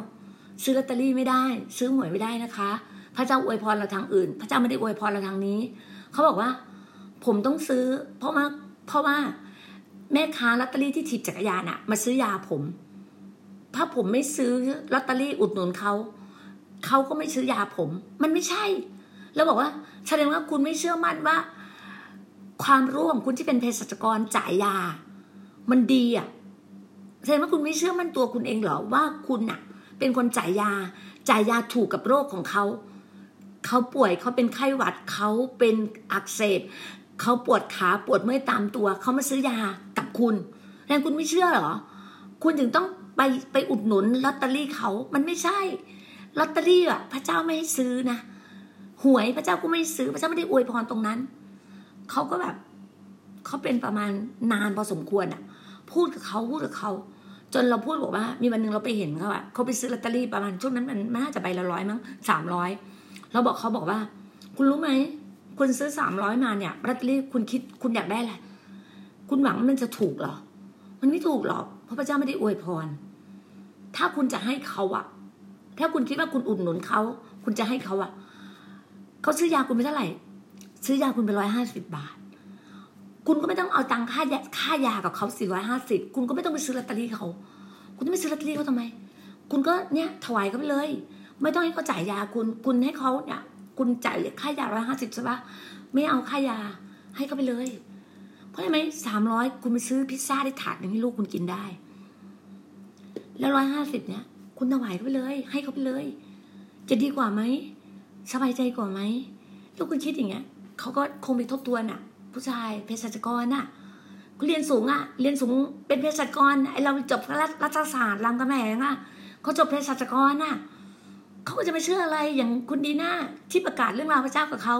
ซื้อลอตเตอรี่ไม่ได้ซื้อหวยไม่ได้นะคะพระเจ้าอวยพรเราทางอื่นพระเจ้าไม่ได้อวยพรเราทางนี้เขาบอกว่าผมต้องซื้อเพราะว่าแม่ค้าลอตเตอรี่ที่ถีบจักรยานอะมาซื้อยาผมถ้าผมไม่ซื้อลอตเตอรี่อุดหนุนเขาก็ไม่ซื้อยาผมมันไม่ใช่แล้วบอกว่าแสดงว่าคุณไม่เชื่อมั่นว่าความรู้ของคุณที่เป็นเภสัชกรจ่ายยามันดีอ่ะแสดงว่าคุณไม่เชื่อมั่นตัวคุณเองเหรอว่าคุณน่ะเป็นคนจ่ายยาถูกกับโรคของเขาป่วยเขาเป็นไข้หวัดเขาเป็นอักเสบเขาปวดขาปวดเมื่อยตามตัวเขามาซื้อยากับคุณแล้วคุณไม่เชื่อเหรอคุณถึงต้องไปอุดหนุนลอตเตอรี่เขามันไม่ใช่ลอตเตอรี่อ่ะพระเจ้าไม่ให้ซื้อนะหวยพระเจ้าก็ไม่ซื้อพระเจ้าไม่ได้อวยพรตรงนั้นเขาก็แบบเขาเป็นประมาณนานพอสมควรอ่ะพูดกับเขาจนเราพูดบอกว่ามีวันนึงเราไปเห็นเขาอ่ะเขาไปซื้อลอตเตอรี่ประมาณช่วงนั้นมันน่าจะใบละ100มั้ง300เราบอกเขาบอกว่าคุณรู้ไหมคุณซื้อ300มาเนี่ยลอตเตอรี่คุณคิดคุณอยากได้อะไรคุณหวังมันจะถูกหรอมันไม่ถูกหรอกเพราะพระเจ้าไม่ได้อวยพรถ้าคุณจะให้เขาอ่ะถ้าคุณคิดว่าคุณอุดหนุนเขาคุณจะให้เขาอ่ะเขาซื้อยาคุณไปเท่าไหร่ซื้อยาคุณไป150 บาทคุณก็ไม่ต้องเอาตังค่ายากับเขา450คุณก็ไม่ต้องไปซื้อลอตเตอรี่เขาคุณจะไปซื้อลอตเตอรี่เขาทำไมคุณก็เนี่ยถวายเขาไปเลยไม่ต้องให้เขาจ่ายยาคุณให้เขาเนี่ยคุณจ่ายค่ายา150ใช่ปะไม่เอาค่ายาให้เขาไปเลยเพราะอะไรไหม300คุณไปซื้อพิซซ่าได้ถาดนึงให้ลูกคุณกินได้แล้ว150เนี่ยคุณถวายเขาไปเลยให้เขาไปเลยจะดีกว่าไหมสบายใจกว่าไหมลูกคุณคิดอย่างเงี้ยเขาก็คงไปทบทวนอ่ะผู้ชายเภสัชกรน่ะเขาเรียนสูงอ่ะเรียนสูงเป็นเภสัชกรไอเราจบรัฐศาสตร์รามคำแหงอ่ะเขาจบเภสัชกรน่ะเขาก็จะไม่เชื่ออะไรอย่างคุณดีน่าที่ประกาศเรื่องราวพระเจ้ากับเขา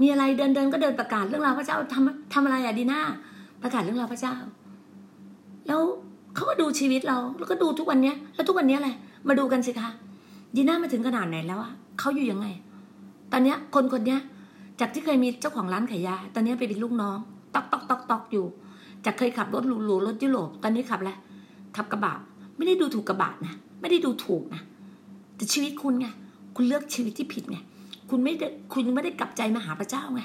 มีอะไรเดินก็เดินประกาศเรื่องราวพระเจ้าทำอะไรอ่ะดีน่าประกาศเรื่องราวพระเจ้าแล้วเขาก็ดูชีวิตเราแล้วก็ดูทุกวันเนี้ยแล้วทุกวันเนี้ยอะไรมาดูกันสิคะดีน่ามาถึงขนาดไหนแล้วอ่ะเขาอยู่ยังไงตอนเนี้ยคนเนี้ยจากที่เคยมีเจ้าของร้านขายยาตอนนี้ไปเป็นลูกน้องตอกอยู่จากเคยขับรถหรูๆรถยุโรปตอนนี้ขับอะไรขับกระบะไม่ได้ดูถูกกระบะนะไม่ได้ดูถูกนะแต่ชีวิตคุณไงคุณเลือกชีวิตที่ผิดไงคุณไม่ได้กลับใจมาหาพระเจ้าไง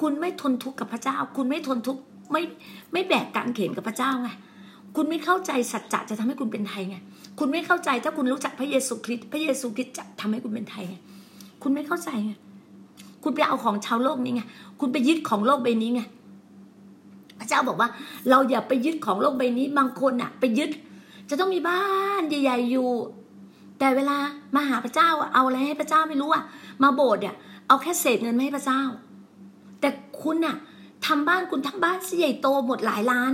คุณไม่ทนทุกข์กับพระเจ้าคุณไม่ทนทุกข์ไม่แบกกางเขนกับพระเจ้าไงคุณไม่เข้าใจสัจจะจะทำให้คุณเป็นไทยไงคุณไม่เข้าใจถ้าคุณรู้จักพระเยซูคริสต์จะทำให้คุณเป็นไทยไงคุณไม่เข้าใจไงคุณไปเอาของชาวโลกนี้ไงคุณไปยึดของโลกใบนี้ไงพระเจ้าบอกว่าเราอย่าไปยึดของโลกใบนี้บางคนน่ะไปยึดจะต้องมีบ้านใหญ่ๆอยู่แต่เวลามาหาพระเจ้าเอาอะไรให้พระเจ้าไม่รู้อ่ะมาโบสถ์เนี่ยเอาแค่เศษเงินมาให้พระเจ้าแต่คุณน่ะทำบ้านคุณทั้งบ้านใหญ่โตหมดหลายล้าน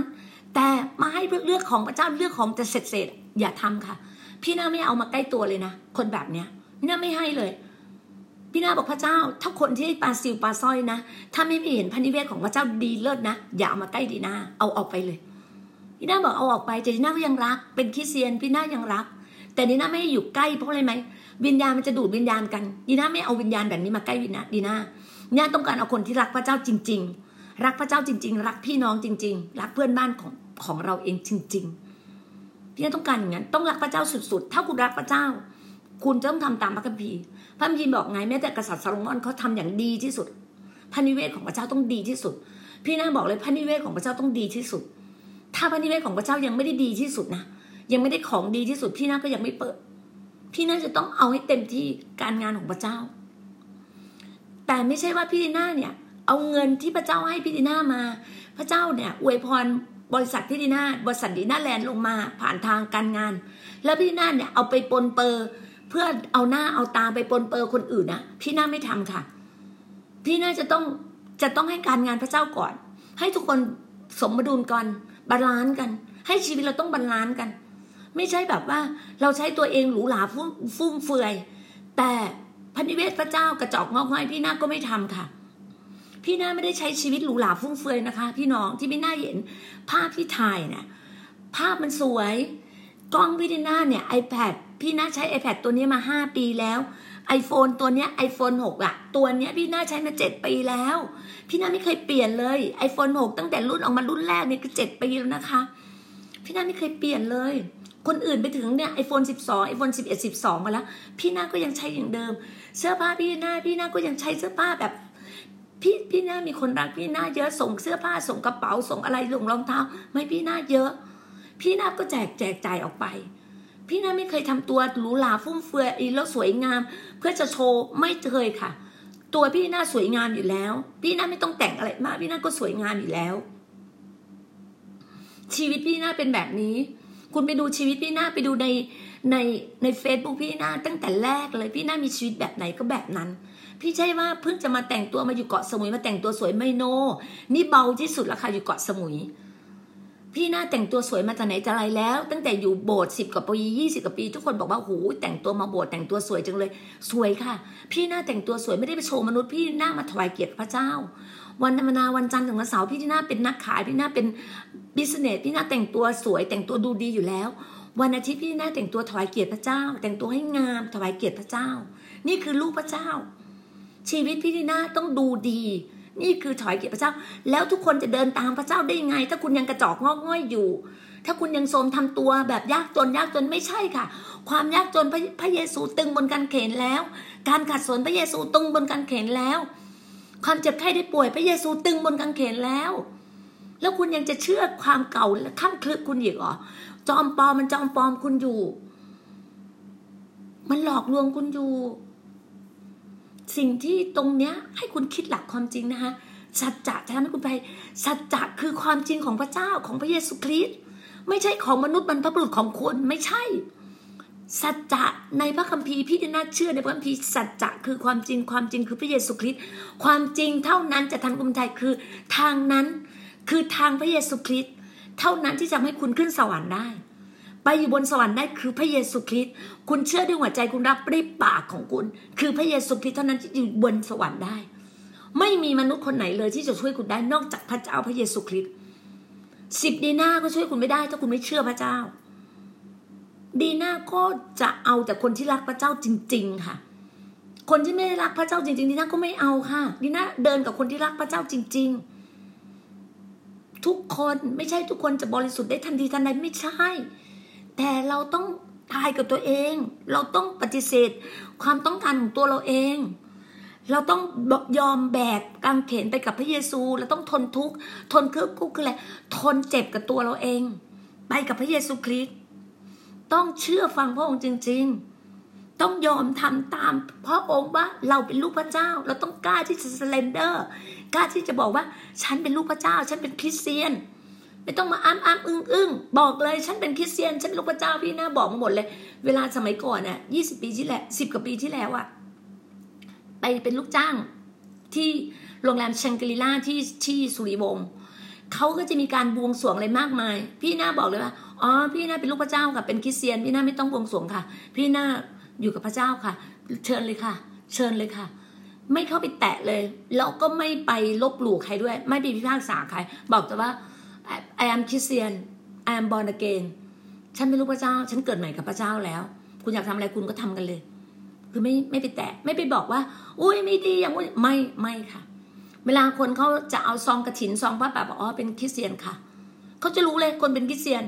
แต่มาให้เลือกของพระเจ้าเลือกของแต่เศษอย่าทำค่ะพี่น่าไม่เอามาใกล้ตัวเลยนะคนแบบเนี้ยพี่น่าไม่ให้เลยพี่น่าบอกพระเจ้าถ้าคนที่ปลาซิวปลาสร้อยนะถ้าไม่เห็นพระนิเวศของพระเจ้าดีเลิศนะอย่าเอามาใกล้ดีน่าเอาออกไปเลยดีน่าบอกเอาออกไปแต่ดีน่าก็ยังรักเป็นคริสเตียนพี่น่ายังรักแต่ดีน่าไม่ให้อยู่ใกล้เพราะอะไรไหมวิญญาณมันจะดูดวิญญาณกันดีน่าไม่เอาวิญญาณแบบนี้มาใกล้ดีน่าดีน่าต้องการเอาคนที่รักพระเจ้าจริงๆรักพระเจ้าจริงๆรักพี่น้องจริงๆรักเพื่อนบ้านของเราเองจริงๆพี่น่าต้องการอย่างนั้นต้องรักพระเจ้าสุดๆถ้าคุณรักพระเจ้าคุณจะต้องทำตามพระคัมภีร์พระคัมภีร์บอกไงแม้แต่กษัตริย์ซาโลมอนเขาทำอย่างดีที่สุดพระนิเวศของพระเจ้าต้องดีที่สุดพี่น่าบอกเลยพระนิเวศของพระเจ้าต้องดีที่สุดถ้าพระนิเวศของพระเจ้ายังไม่ได้ดีที่สุดนะยังไม่ได้ของดีที่สุดพี่น่าก็ยังไม่เปิดพี่น่าจะต้องเอาให้เต็มที่การงานของพระเจ้าแต่ไม่ใช่ว่าพี่น่าเนี่ยเอาเงินที่พระเจ้าให้พี่น่ามาพระเจ้าเนี่ยอวยพรบริษัทพี่น่าบริษัทดีน่าแลนด์ลงมาผ่านทางการงานแล้วพี่น่าเนี่ยเอาไปปนเปื้อเพื่อเอาหน้าเอาตาไปปนเปื้อคนอื่นนะพี่น่าไม่ทำค่ะพี่น่าจะต้องให้การงานพระเจ้าก่อน ให้ทุกคนสมดุลกันบาลานซ์กันให้ชีวิตเราต้องบาลานซ์กันไม่ใช่แบบว่าเราใช้ตัวเองหรูหราฟุ่มเฟือยแต่พระนิเวศพระเจ้ากระจอกงอกง่อยพี่นาก็ไม่ทำค่ะพี่นาไม่ได้ใช้ชีวิตหรูหราฟุ่มเฟือยนะคะพี่น้องที่พี่นาเห็นภาพพี่ถ่ายเนี่ยภาพมันสวยกล้องพี่นาเนี่ย iPad พี่นาใช้ iPad ตัวนี้มา5ปีแล้ว iPhone ตัวเนี้ย iPhone 6 อะตัวเนี้ยพี่นาใช้มา7ปีแล้วพี่นาไม่เคยเปลี่ยนเลย iPhone 6ตั้งแต่รุ่นออกมารุ่นแรกนี่ก็7ปีแล้วนะคะพี่นาไม่เคยเปลี่ยนเลยคนอื่นไปถึงเนี่ย iPhone 12 iPhone 11 12 มาแล้วพี่นาก็ยังใช้อย่างเดิมเสื้อผ้าพี่นาก็ยังใช้เสื้อผ้าแบบพี่นามีคนรักพี่นาเยอะส่งเสื้อผ้าส่งกระเป๋าส่งอะไรส่งรองเท้าไม่พี่นาเยอะพี่นาก็แจกจ่ายออกไปพี่นาไม่เคยทำตัวหรูหราฟุ่มเฟือยแล้วสวยงามเพื่อจะโชว์ไม่เคยค่ะตัวพี่นาสวยงามอยู่แล้วพี่นาไม่ต้องแต่งอะไรมากพี่นาก็สวยงามอยู่แล้วชีวิตพี่นาเป็นแบบนี้คุณไปดูชีวิตพี่นาไปดูใน Facebook พี่นาตั้งแต่แรกเลยพี่นามีชีวิตแบบไหนก็แบบนั้นพี่ใช่ว่าเพิ่งจะมาแต่งตัวมาอยู่เกาะสมุยมาแต่งตัวสวยไม่โน่นี่เบาที่สุดแล้วค่ะอยู่เกาะสมุยพี่น่าแต่งตัวสวยมาแต่ไหนแต่ไรแล้วตั้งแต่อยู่โบสถ์10กว่าปี20กว่าปีทุกคนบอกว่าโหแต่งตัวมาโบสถ์แต่งตัวสวยจังเลยสวยค่ะพี่น่าแต่งตัวสวยไม่ได้ไปโชว์มนุษย์พี่น่ามาถวายเกียรติพระเจ้าวันธรรมดาวันจันทร์ถึงวันเสาร์พี่น่าเป็นนักขายพี่น่าเป็นบิสเนสพี่น่าแต่งตัวสวยแต่งตัวดูดีอยู่แล้ววันอาทิตย์พี่น่าแต่งตัวถวายเกียรติพระเจ้าแต่งตัวให้งามถวายเกียรติพระเจ้านี่คือลูกพระเจ้าชีวิตพี่น่าต้องดูดีนี่คือถอยเกียรติพระเจ้าแล้วทุกคนจะเดินตามพระเจ้าได้ยังไงถ้าคุณยังกระจอกงอกง่อยอยู่ถ้าคุณยังโทรมทำตัวแบบยากจนไม่ใช่ค่ะความยากจนพระเยซูตึงบนกางเขนแล้วการขัดสนพระเยซูตึงบนกางเขนแล้วความเจ็บไข้ได้ป่วยพระเยซูตึงบนกางเขนแล้วคุณยังจะเชื่อความเก่าข้ามคลึกคุณอีกเหรอจอมปลอมคุณอยู่มันหลอกลวงคุณอยู่สิ่งที่ตรงเนี้ยให้คุณคิดหลักความจริงนะคะสัจจะจะทำให้คุณไปสัจจะคือความจริงของพระเจ้าของพระเยซูคริสต์ไม่ใช่ของมนุษย์บรรพบุรุษของคุณไม่ใช่สัจจะในพระคัมภีร์พี่น่าเชื่อในพระคัมภีร์สัจจะคือความจริงความจริงคือพระเยซูคริสต์ความจริงเท่านั้นจะทำคุณไทยคือทางนั้นคือทางพระเยซูคริสต์เท่านั้นที่จะทำให้คุณขึ้นสวรรค์ได้ไปอยู่บนสวรรค์ได้คือพระเยซูคริสต์คุณเชื่อด้วยหัวใจคุณรับด้วยปากของคุณคือพระเยซูคริสต์เท่านั้นที่อยู่บนสวรรค์ได้ไม่มีมนุษย์คนไหนเลยที่จะช่วยคุณได้นอกจากพระเจ้าพระเยซูคริสต์สิบดีน่าก็ช่วยคุณไม่ได้ถ้าคุณไม่เชื่อพระเจ้าดีน่าก็จะเอาแต่คนที่รักพระเจ้าจริงๆค่ะคนที่ไม่รักพระเจ้าจริงๆดีน่าก็ไม่เอาค่ะดีน่าเดินกับคนที่รักพระเจ้าจริงๆทุกคนไม่ใช่ทุกคนจะบริสุทธิ์ได้ทันทีทันใดไม่ใช่แต่เราต้องทายกับตัวเองเราต้องปฏิเสธความต้องการของตัวเราเองเราต้องยอมแบกกางเขนไปกับพระเยซูเราต้องทนทุกข์ทนทุกข์คืออะไรทนเจ็บกับตัวเราเองไปกับพระเยซูคริสต์ต้องเชื่อฟังพระองค์จริงๆต้องยอมทำตามพระองค์ว่าเราเป็นลูกพระเจ้าเราต้องกล้าที่จะ surrender กล้าที่จะบอกว่าฉันเป็นลูกพระเจ้าฉันเป็นคริสเตียนไม่ต้องมาอ้ำอึ้งบอกเลยฉันเป็นคริสเตียนฉันลูกพระเจ้าพี่น่าบอกมาหมดเลยเวลาสมัยก่อนน่ะ20ปีที่แล้ว10กว่าปีที่แล้วอ่ะไปเป็นลูกจ้างที่โรงแรมแชงกรีล่าที่สุริวงศ์เขาก็จะมีการบวงสรวงอะไรมากมายพี่น่าบอกเลยว่าอ๋อพี่น่าเป็นลูกพระเจ้าค่ะเป็นคริสเตียนพี่น่าไม่ต้องบวงสรวงค่ะพี่น่าอยู่กับพระเจ้าค่ะเชิญเลยค่ะไม่เข้าไปแตะเลยแล้วก็ไม่ไปลบหลู่ใครด้วยไม่ไปพิพากษาใครบอกแต่ว่าI am Christian I am born again ฉันเป็นลูกพระเจ้าฉันเกิดใหม่กับพระเจ้าแล้วคุณอยากทำอะไรคุณก็ทำกันเลยคือไม่ไปแตะไม่ไปบอกว่าอุ้ยไม่ดีอย่างไม่ค่ะเวลาคนเขาจะเอาซองกระถินซองผ้าป่าบอกอ๋อเป็นคริสเตียนค่ะเขาจะรู้เลยคนเป็นคริสเตียน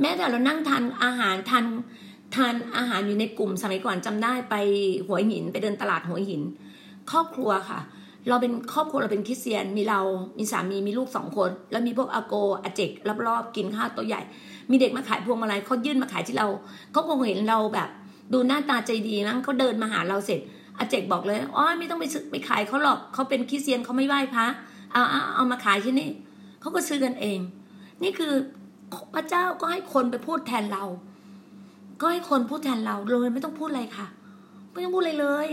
แม้แต่เรานั่งทานอาหารอยู่ในกลุ่มสมัยก่อนจำได้ไปหัวหินไปเดินตลาดหัวหินครอบครัวค่ะเราเป็นครอบครัวเราเป็นคริสเตียนมีเรามีสามีมีลูก2คนแล้วมีพวกอาโกอาเจกรอบๆกินข้าวตัวใหญ่มีเด็กมาขายพวงมาลัยเขายื่นมาขายที่เราเขาคงเห็นเราแบบดูหน้าตาใจดีมั้งเขาเดินมาหาเราเสร็จอาเจกบอกเลยอ๋อไม่ต้องไปขายเขาหรอกเขาเป็นคริสเตียนเขาไม่ไหว้พระเอามาขายที่นี่เขาก็ซื้อกันเองนี่คือพระเจ้าก็ให้คนไปพูดแทนเราก็ให้คนพูดแทนเราเลยไม่ต้องพูดอะไรค่ะไม่ต้องพูดอะไรเลย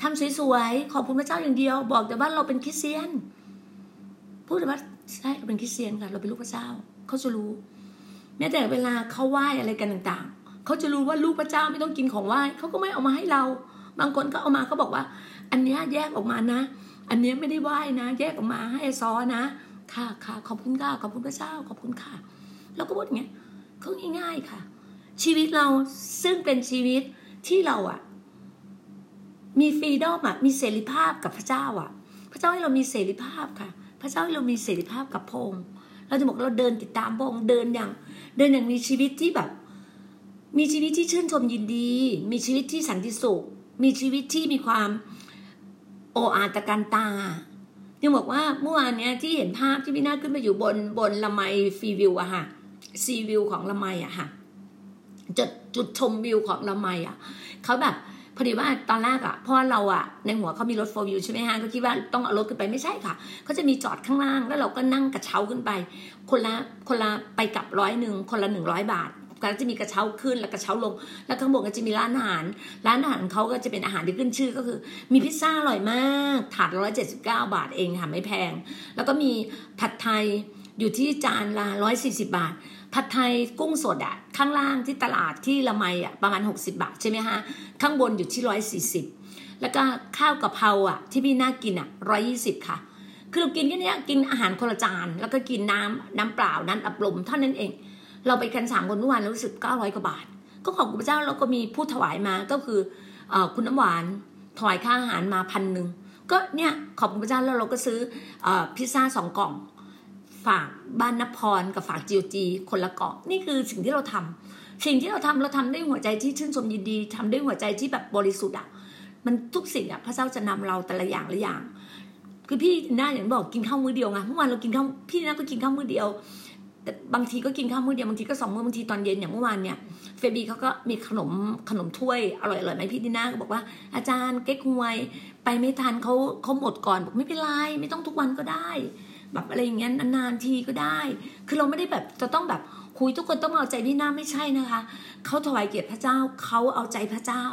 ทำสวยๆขอบคุณพระเจ้าอย่างเดียวบอกแต่ว่าเราเป็นคริสเตียนพูดแต่ว่า ใช่เราเป็นคริสเตียนค่ะเราเป็นลูกพระเจ้าเขาจะรู้แม้แต่เวลาเขาไหว้อะไรกันต่างๆเขาจะรู้ว่าลูกพระเจ้าไม่ต้องกินของไหว้เขาก็ไม่เอามาให้เราบางคนก็เอามาเขาบอกว่าอันนี้แยกออกมานะอันนี้ไม่ได้ไหว้นะแยกออกมาให้ซอนะค่ะค่ะขอบคุณค่ะขอบคุณพระเจ้าขอบคุณค่ะแล้วก็พูดอย่างเงี้ยเขาง่ายๆค่ะชีวิตเราซึ่งเป็นชีวิตที่เราอ่ะมีฟรีดอมอ่ะมีเสรีภาพกับพระเจ้าอ่ะพระเจ้าให้เรามีเสรีภาพค่ะพระเจ้าให้เรามีเสรีภาพกับพระองค์เราจะบอกเราเดินติดตามพระองค์เดินอย่างมีชีวิตที่แบบมีชีวิตที่ชื่นชมยินดีมีชีวิตที่สันติสุขมีชีวิตที่มีความโอ้อาตะการตายังบอกว่าเมื่อวานเนี้ยที่เห็นภาพที่พี่น่าขึ้นไปอยู่บนละไมฟรีวิวอะค่ะซีวิวของละไมอะค่ะจุดชมวิวของละไมอะเขาแบบพอดีว่าตอนแรกอะพ่อเราอะในหัวเขามีรถโฟล์วิวใช่ไหมฮะก็คิดว่าต้องเอารถขึ้นไปไม่ใช่ค่ะเขาจะมีจอดข้างล่างแล้วเราก็นั่งกระเช้าขึ้นไปคนละไปกลับ100คนละ100 บาทก็จะมีกระเช้าขึ้นแล้วกระเช้าลงแล้วข้างบนก็จะมีร้านอาหารเขาก็จะเป็นอาหารที่ขึ้นชื่อก็คือมีพิซซ่าอร่อยมากถาด179 บาทเองค่ะไม่แพงแล้วก็มีผัดไทยอยู่ที่จานละ140 บาทผัดไทยกุ้งสดอะข้างล่างที่ตลาดที่ละไมอะประมาณ60 บาทใช่ไหมฮะข้างบนอยู่ที่140แล้วก็ข้าวกะเพราอะที่พี่น่ากินอะ120ค่ะคือเรากินแค่นี้กินอาหารคนละจานแล้วก็กินน้ำเปล่านั้นอับลมเท่านั้นเองเราไปกัน3 คนเมื่อวานรู้สึก900 กว่าบาทก็ขอบคุณพระเจ้าเราก็มีผู้ถวายมาก็คือคุณน้ำหวานถวายค่าอาหารมา1,000ก็เนี่ยขอบคุณพระเจ้าแล้วเราก็ซื้อพิซซ่า2 กล่องฝากบ้านนพรกับฝากจิวจีคนละกล่องนี่คือสิ่งที่เราทำสิ่งที่เราทำด้วยหัวใจที่ชื่นชมยินดีทำด้วยหัวใจที่แบบบริสุทธิ์อ่ะมันทุกสิ่งอ่ะพระเจ้าจะนำเราแต่ละอย่างละอย่างคือพี่น่าอย่างบอกกินข้าวมื้อเดียวไงเมื่อวานเรากินข้าวพี่น่าก็กินข้าวมื้อเดียวแต่บางทีก็กินข้าวมื้อเดียวบางทีก็2 มื้อบางทีตอนเย็นอย่างเมื่อวานเนี่ยเฟบีเขาก็มีขนมถ้วยอร่อยๆไหมพี่ดีน่าก็บอกว่าอาจารย์เก๊กฮวยไปไม่ทันเขาหมดก่อนบอกไม่เป็นไรไม่ต้องทุกวันก็ได้แบบอะไรอย่างเงี้ยนานๆทีก็ได้คือเราไม่ได้แบบจะต้องแบบคุยทุกคนต้องเอาใจพี่น่าไม่ใช่นะคะเขาถวายเกียรติพระเจ้าเขาเอาใจพระเจ้า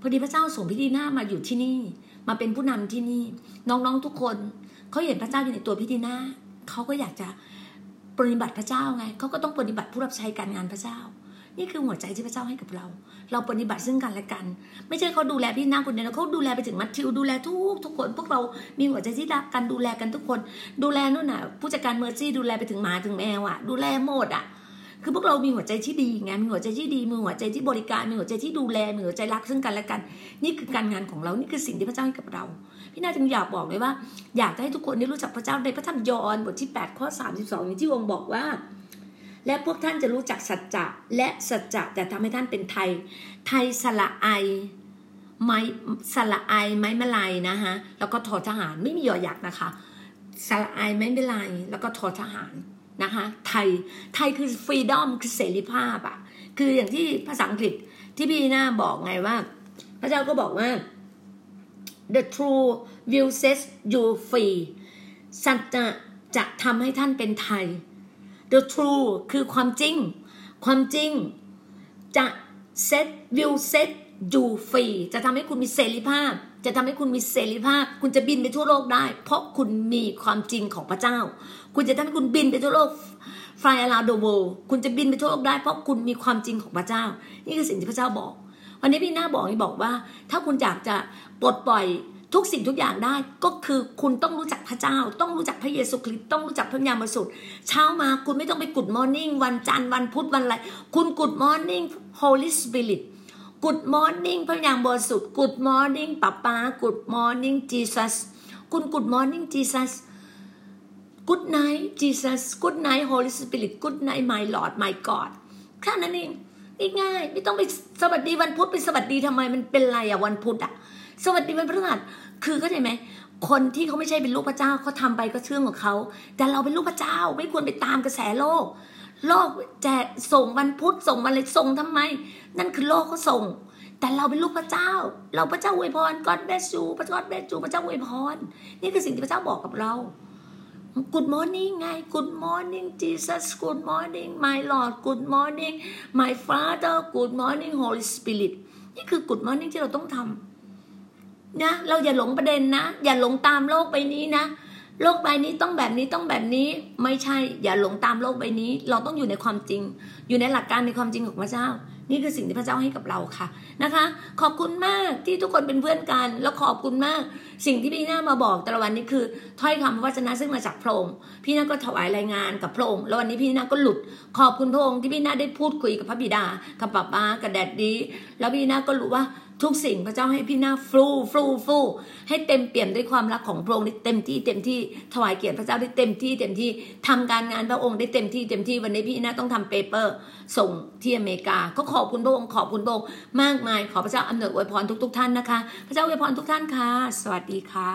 พอดีพระเจ้าส่งพี่ดีน่ามาอยู่ที่นี่มาเป็นผู้นำที่นี่น้องๆทุกคนเขาเห็นพระเจ้าอยู่ในตัวพี่ดีน่าเขาก็อยากจะปฏิบัติพระเจ้าไงเขาก็ต้องปฏิบัติผู้รับใช้การงานพระเจ้านี่คือหัวใจที่พระเจ้าให้กับเราเราปฏิบัติซึ่งกันและกันไม่ใช่เขาดูแลพี่น้าคนเดียวเขาดูแลไปถึงมัทธิวดูแลทุกคนพวกเรามีหัวใจที่รักกันดูแลกันทุกคนดูแลนู่นน่ะผู้จัดการเมอร์ซี่ดูแลไปถึงหมาถึงแมวอ่ะดูแลหมดอ่ะคือพวกเรามีหัวใจที่ดีไงมีหัวใจที่ดีมีหัวใจที่บริการมีหัวใจที่ดูแลมีหัวใจรักซึ่งกันและกันนี่คือการงานของเรานี่คือสิ่งที่พระเจ้าให้กับเราพี่น่าจึงอยากบอกเลยว่าอยากให้ทุกคนได้รู้จักพระเจ้าในพระธรรมยอห์นบทที่8 ข้อ 32นี้ที่องค์บอกว่าและพวกท่านจะรู้จักสัจจะและสัจจะจะทำให้ท่านเป็นไทยไทยสละไอไม้สละไอไม้มะลายนะฮะแล้วก็ทอทหารไม่มีหยอยักษ์นะคะสละไอไม้มะลายแล้วก็ทอทหารนะคะไทยคือฟรีดอมคือเสรีภาพอ่ะคืออย่างที่ภาษาอังกฤษที่พี่น่าบอกไงว่าพระเจ้าก็บอกว่า the true will set you free สัจจะจะทำให้ท่านเป็นไทยThe true คือความจริงจะ will set you free จะทำให้คุณมีเสรีภาพคุณจะบินไปทั่วโลกได้เพราะคุณมีความจริงของพระเจ้าคุณจะทำให้คุณบินไปทั่วโลก fly around the world คุณจะบินไปทั่วโลกได้เพราะคุณมีความจริงของพระเจ้านี่คือสิ่งที่พระเจ้าบอกวันนี้พี่น่าบอกว่าถ้าคุณอยากจะปลดปล่อยทุกสิ่งทุกอย่างได้ก็คือคุณต้องรู้จักพระเจ้าต้องรู้จักพระเยซูคริสต์ต้องรู้จักพระญาณบริสุทธิ์เช้ามาคุณไม่ต้องไป Good Morning วันจันทร์วันพุธวันอะไรคุณ Good Morning Holy Spirit Good Morning พระญาณบริสุทธิ์ Good Morning ป๊า Good Morning Jesus คุณ Good Morning Jesus Good Night Jesus Good Night Holy Spirit Good Night My Lord My God แค่นั้นเองง่ายๆไม่ต้องไปสวัสดีวันพุธไปสวัสดีทำไมมันเป็นไรอะวันพุธอะสวัสดีวันพฤหัสคือก็ใช่ไหมคนที่เขาไม่ใช่เป็นลูกพระเจ้าเขาทำไปก็เชื่องของเขาแต่เราเป็นลูกพระเจ้าไม่ควรไปตามกระแสโลกแจกส่งวันพุธส่งวันอะไรส่งทำไมนั่นคือโลกเขาส่งแต่เราเป็นลูกพระเจ้าเราพระเจ้าอวยพร God bless you พระเจ้า God bless you พระเจ้าอวยพรนี่คือสิ่งที่พระเจ้าบอกกับเรา Good morning ไง Good morning Jesus Good morning My Lord Good morning My Father Good morning Holy Spirit นี่คือ Good morning ที่เราต้องทำนะเราอย่าหลงประเด็นนะอย่าหลงตามโลกไปนี้นะ โลกใบนี้ต้องแบบนี้ต้องแบบนี้ไม่ใช่อย่าหลงตามโลกใบนี้เราต้องอยู่ในความจริงอยู่ในหลักการในความจริงของพระเจ้านี่คือสิ่งที่พระเจ้าให้กับเราค่ะนะคะขอบคุณมากที่ทุกคนเป็นเพื่อนกันแล้วขอบคุณมากสิ่งที่พี่หน้ามาบอกแต่ละวันนี้คือถ้อยคำพระวจนะซึ่งมาจากพระองค์พี่หน้าก็ถวายรายงานกับพระองค์แล้ววันนี้พี่หน้าก็หลุดขอบคุณพระองค์ที่พี่หน้าได้พูดคุยกับพระบิดากับป๊าป๊ากับแดดดี้แล้วพี่หน้าก็รู้ว่าทุกสิ่งพระเจ้าให้พี่หน้าฟูให้เต็มเปี่ยมด้วยความรักของพระองค์ได้เต็มที่ถวายเกียรติพระเจ้าได้เต็มที่ทำการงานพระองค์ได้เต็มที่วันนี้พี่หน้าต้องทำเปเปอร์ส่งที่อเมริกาก็ขอบคุณพระองค์ขอบคุณพระองค์มากมายขอพระเจ้าอำนวยอวยพรทุกท่านนะคะพระเจ้าอวยพรทุกท่านค่ะสวัสดีค่ะ